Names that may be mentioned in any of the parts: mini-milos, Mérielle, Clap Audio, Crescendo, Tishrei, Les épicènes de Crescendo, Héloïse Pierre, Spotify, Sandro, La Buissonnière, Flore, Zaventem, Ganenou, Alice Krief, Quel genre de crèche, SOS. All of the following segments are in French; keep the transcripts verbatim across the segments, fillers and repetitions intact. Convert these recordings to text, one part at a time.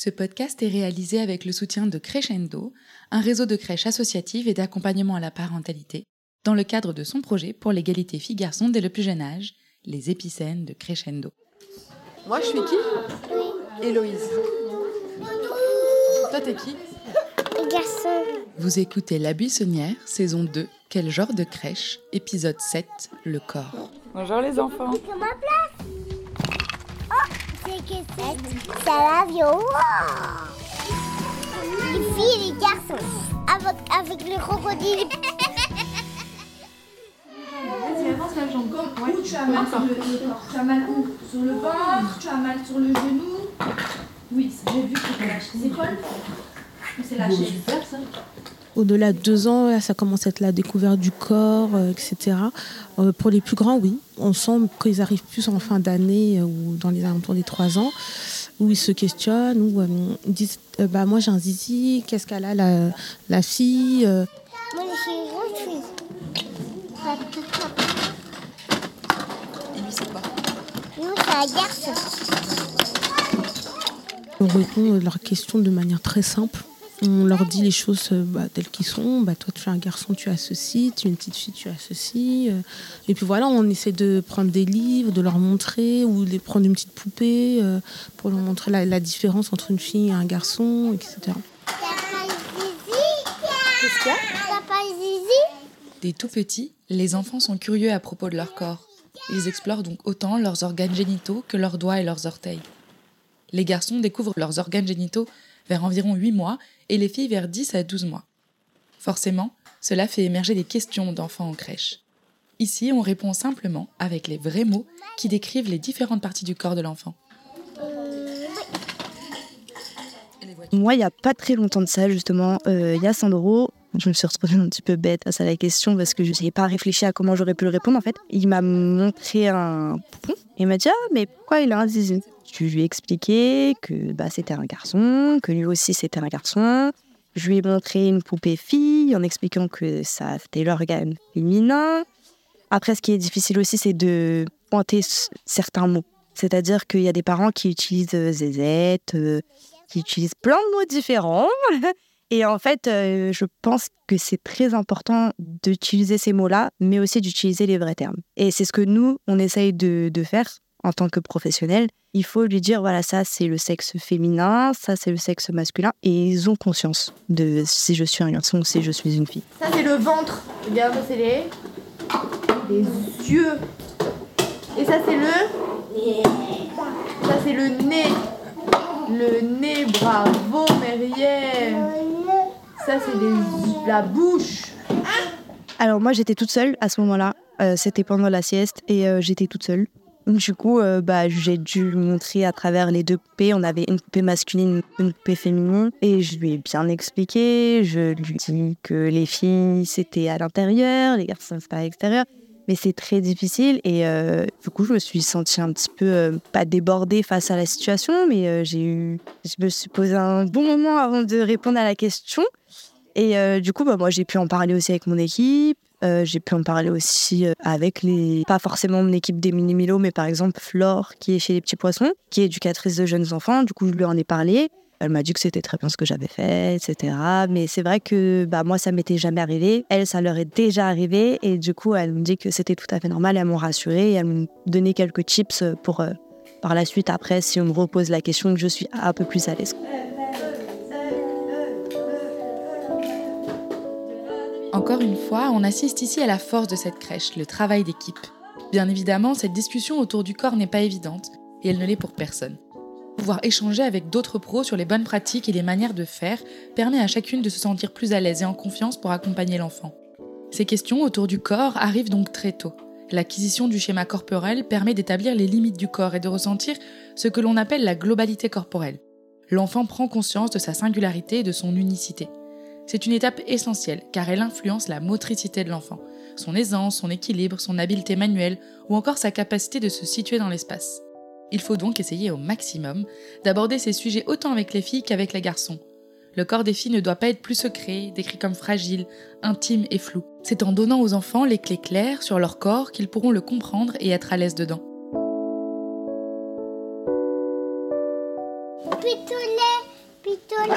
Ce podcast est réalisé avec le soutien de Crescendo, un réseau de crèches associatives et d'accompagnement à la parentalité, dans le cadre de son projet pour l'égalité filles-garçons dès le plus jeune âge, les épicènes de Crescendo. Moi, je suis qui ? Héloïse. Toi, t'es qui ? Les garçons. Vous écoutez La Buissonnière, saison deux, Quel genre de crèche, épisode sept, Le corps. Bonjour les enfants. C'est ma place. Oh, c'est que c'est ça l'avion. Wow. Les filles et les garçons, avec, avec le crocodile. La jambe comme ouais, où tu as mal sur le, le corps, tu as mal où sur le ventre, tu as mal sur le genou. Oui, j'ai vu que c'était lâché. C'est quoi C'est lâché. Au-delà de deux ans, là, ça commence à être la découverte du corps, euh, et cetera. Euh, pour les plus grands, oui. On sent qu'ils arrivent plus en fin d'année euh, ou dans les alentours des trois ans, où ils se questionnent, où euh, ils disent euh, bah, moi j'ai un zizi, qu'est-ce qu'elle a la, la fille euh. Moi j'ai une grande fille. C'est quoi ? Nous, c'est un garçon. On répond à leurs questions de manière très simple. On leur dit les choses bah, telles qu'elles sont. Bah, toi, tu es un garçon, tu as ceci. Tu es une petite fille, tu as ceci. Et puis voilà, on essaie de prendre des livres, de leur montrer, ou de prendre une petite poupée euh, pour leur montrer la, la différence entre une fille et un garçon, et cetera. T'as pas le zizi ? Qu'est-ce qu'il y a ? T'as pas le zizi ? Des tout petits, les enfants sont curieux à propos de leur corps. Ils explorent donc autant leurs organes génitaux que leurs doigts et leurs orteils. Les garçons découvrent leurs organes génitaux vers environ huit mois et les filles vers dix à douze mois. Forcément, cela fait émerger des questions d'enfants en crèche. Ici, on répond simplement avec les vrais mots qui décrivent les différentes parties du corps de l'enfant. Moi, il n'y a pas très longtemps de ça, justement, euh, il y a Sandro. Je me suis retrouvée un petit peu bête face à la question parce que je n'avais pas réfléchi à comment j'aurais pu le répondre en fait. Il m'a montré un poupon et il m'a dit « Ah, mais pourquoi il a un zizi ?» Je lui ai expliqué que bah, c'était un garçon, que lui aussi c'était un garçon. Je lui ai montré une poupée fille en expliquant que ça, c'était l'organe féminin. Après, ce qui est difficile aussi, c'est de pointer certains mots. C'est-à-dire qu'il y a des parents qui utilisent euh, zézette, euh, qui utilisent plein de mots différents. Et en fait, euh, je pense que c'est très important d'utiliser ces mots-là, mais aussi d'utiliser les vrais termes. Et c'est ce que nous, on essaye de, de faire en tant que professionnels. Il faut lui dire, voilà, ça, c'est le sexe féminin, ça, c'est le sexe masculin. Et ils ont conscience de si je suis un garçon ou si je suis une fille. Ça, c'est le ventre. Regarde, c'est les... les yeux. Et ça, c'est le... ça, c'est le nez. Le nez, bravo, Mérielle. Ça, c'est des... la bouche. Alors moi, j'étais toute seule à ce moment-là. Euh, c'était pendant la sieste et euh, j'étais toute seule. Du coup, euh, bah, j'ai dû montrer à travers les deux poupées. On avait une poupée masculine, une poupée féminine. Et je lui ai bien expliqué. Je lui ai dit que les filles, c'était à l'intérieur, les garçons, c'était à l'extérieur. Mais c'est très difficile et euh, du coup, je me suis sentie un petit peu, euh, pas débordée face à la situation, mais euh, j'ai eu, je me suis posé un bon moment avant de répondre à la question. Et euh, du coup, bah, moi, j'ai pu en parler aussi avec mon équipe, euh, j'ai pu en parler aussi euh, avec les, pas forcément mon équipe des mini-milos, mais par exemple Flore, qui est chez les petits poissons, qui est éducatrice de jeunes enfants. Du coup, je lui en ai parlé. Elle m'a dit que c'était très bien ce que j'avais fait, et cetera. Mais c'est vrai que bah, moi, ça ne m'était jamais arrivé. Elle, ça leur est déjà arrivé. Et du coup, elle me dit que c'était tout à fait normal. Elles m'ont rassurée et elles m'ont donné quelques tips pour, euh, par la suite, après, si on me repose la question, que je suis un peu plus à l'aise. Encore une fois, on assiste ici à la force de cette crèche, le travail d'équipe. Bien évidemment, cette discussion autour du corps n'est pas évidente et elle ne l'est pour personne. Pouvoir échanger avec d'autres pros sur les bonnes pratiques et les manières de faire permet à chacune de se sentir plus à l'aise et en confiance pour accompagner l'enfant. Ces questions autour du corps arrivent donc très tôt. L'acquisition du schéma corporel permet d'établir les limites du corps et de ressentir ce que l'on appelle la globalité corporelle. L'enfant prend conscience de sa singularité et de son unicité. C'est une étape essentielle car elle influence la motricité de l'enfant, son aisance, son équilibre, son habileté manuelle ou encore sa capacité de se situer dans l'espace. Il faut donc essayer au maximum d'aborder ces sujets autant avec les filles qu'avec les garçons. Le corps des filles ne doit pas être plus secret, décrit comme fragile, intime et flou. C'est en donnant aux enfants les clés claires sur leur corps qu'ils pourront le comprendre et être à l'aise dedans. Plutôt les... pitonnet.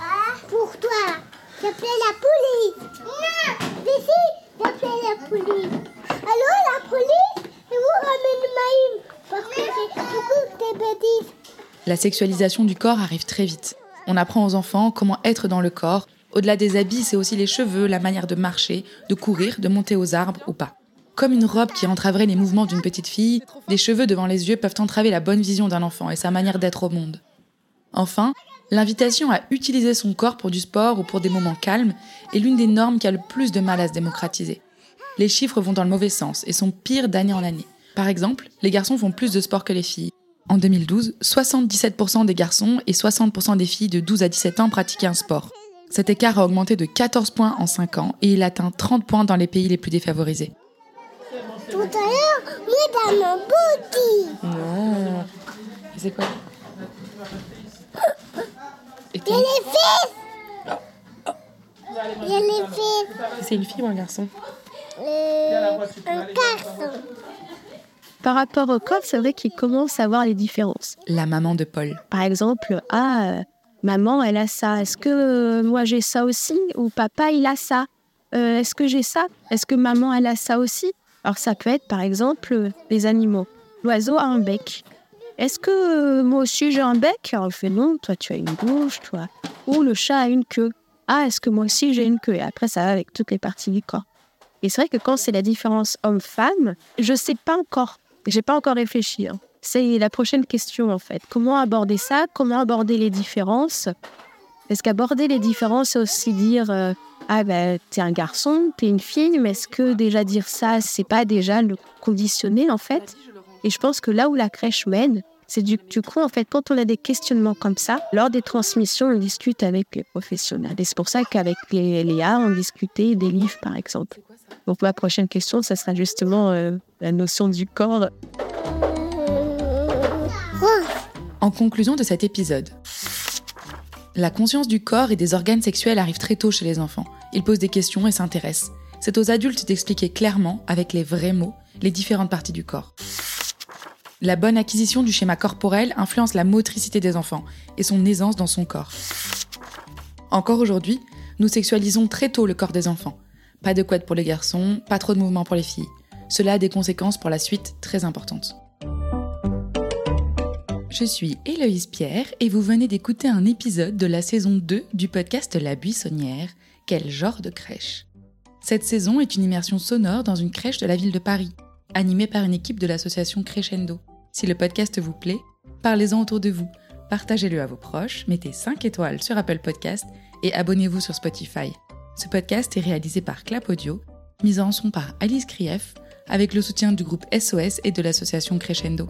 Ah? Pour toi. Il appelé la police. Non! Mais si, il appelé la police. Allô, la police? Et vous ramenez Maïm. Parce que j'ai beaucoup de bêtises. La sexualisation du corps arrive très vite. On apprend aux enfants comment être dans le corps. Au-delà des habits, c'est aussi les cheveux, la manière de marcher, de courir, de monter aux arbres ou pas. Comme une robe qui entraverait les mouvements d'une petite fille, des cheveux devant les yeux peuvent entraver la bonne vision d'un enfant et sa manière d'être au monde. Enfin, l'invitation à utiliser son corps pour du sport ou pour des moments calmes est l'une des normes qui a le plus de mal à se démocratiser. Les chiffres vont dans le mauvais sens et sont pires d'année en année. Par exemple, les garçons font plus de sport que les filles. En deux mille douze, soixante-dix-sept pour cent des garçons et soixante pour cent des filles de douze à dix-sept ans pratiquaient un sport. Cet écart a augmenté de quatorze points en cinq ans et il atteint trente points dans les pays les plus défavorisés. Tout à l'heure, moi dans mon body. Non. C'est quoi? Il y a les filles. Il y a les filles. C'est une fille ou un garçon? euh, Un garçon. Par rapport au corps, c'est vrai qu'ils commencent à voir les différences. La maman de Paul. Par exemple, ah, euh, maman, elle a ça. Est-ce que euh, moi, j'ai ça aussi? Ou papa, il a ça. Euh, est-ce que j'ai ça? Est-ce que maman, elle a ça aussi? Alors, ça peut être, par exemple, euh, les animaux. L'oiseau a un bec. Est-ce que euh, moi aussi, j'ai un bec? Alors, on fait non, toi, tu as une bouche, toi. Ou le chat a une queue. Ah, est-ce que moi aussi, j'ai une queue? Et après, ça va avec toutes les parties du corps. Et c'est vrai que quand c'est la différence homme-femme, je ne sais pas encore. J'ai pas encore réfléchi. Hein. C'est la prochaine question, en fait. Comment aborder ça? Comment aborder les différences? Est-ce qu'aborder les différences, c'est aussi dire euh, ah ben, t'es un garçon, t'es une fille, mais est-ce que déjà dire ça, c'est pas déjà le conditionner, en fait? Et je pense que là où la crèche mène, c'est du, du coup, en fait, quand on a des questionnements comme ça, lors des transmissions, on discute avec les professionnels. Et c'est pour ça qu'avec les Léa, on discutait des livres, par exemple. Donc, ma prochaine question, ça sera justement euh, la notion du corps. En conclusion de cet épisode, la conscience du corps et des organes sexuels arrive très tôt chez les enfants. Ils posent des questions et s'intéressent. C'est aux adultes d'expliquer clairement, avec les vrais mots, les différentes parties du corps. La bonne acquisition du schéma corporel influence la motricité des enfants et son aisance dans son corps. Encore aujourd'hui, nous sexualisons très tôt le corps des enfants. Pas de couette pour les garçons, pas trop de mouvement pour les filles. Cela a des conséquences pour la suite très importantes. Je suis Héloïse Pierre et vous venez d'écouter un épisode de la saison deux du podcast La Buissonnière, Quel genre de crèche? Cette saison est une immersion sonore dans une crèche de la ville de Paris, animée par une équipe de l'association Crescendo. Si le podcast vous plaît, parlez-en autour de vous, partagez-le à vos proches, mettez cinq étoiles sur Apple Podcasts et abonnez-vous sur Spotify. Ce podcast est réalisé par Clap Audio, mis en son par Alice Krief, avec le soutien du groupe S O S et de l'association Crescendo.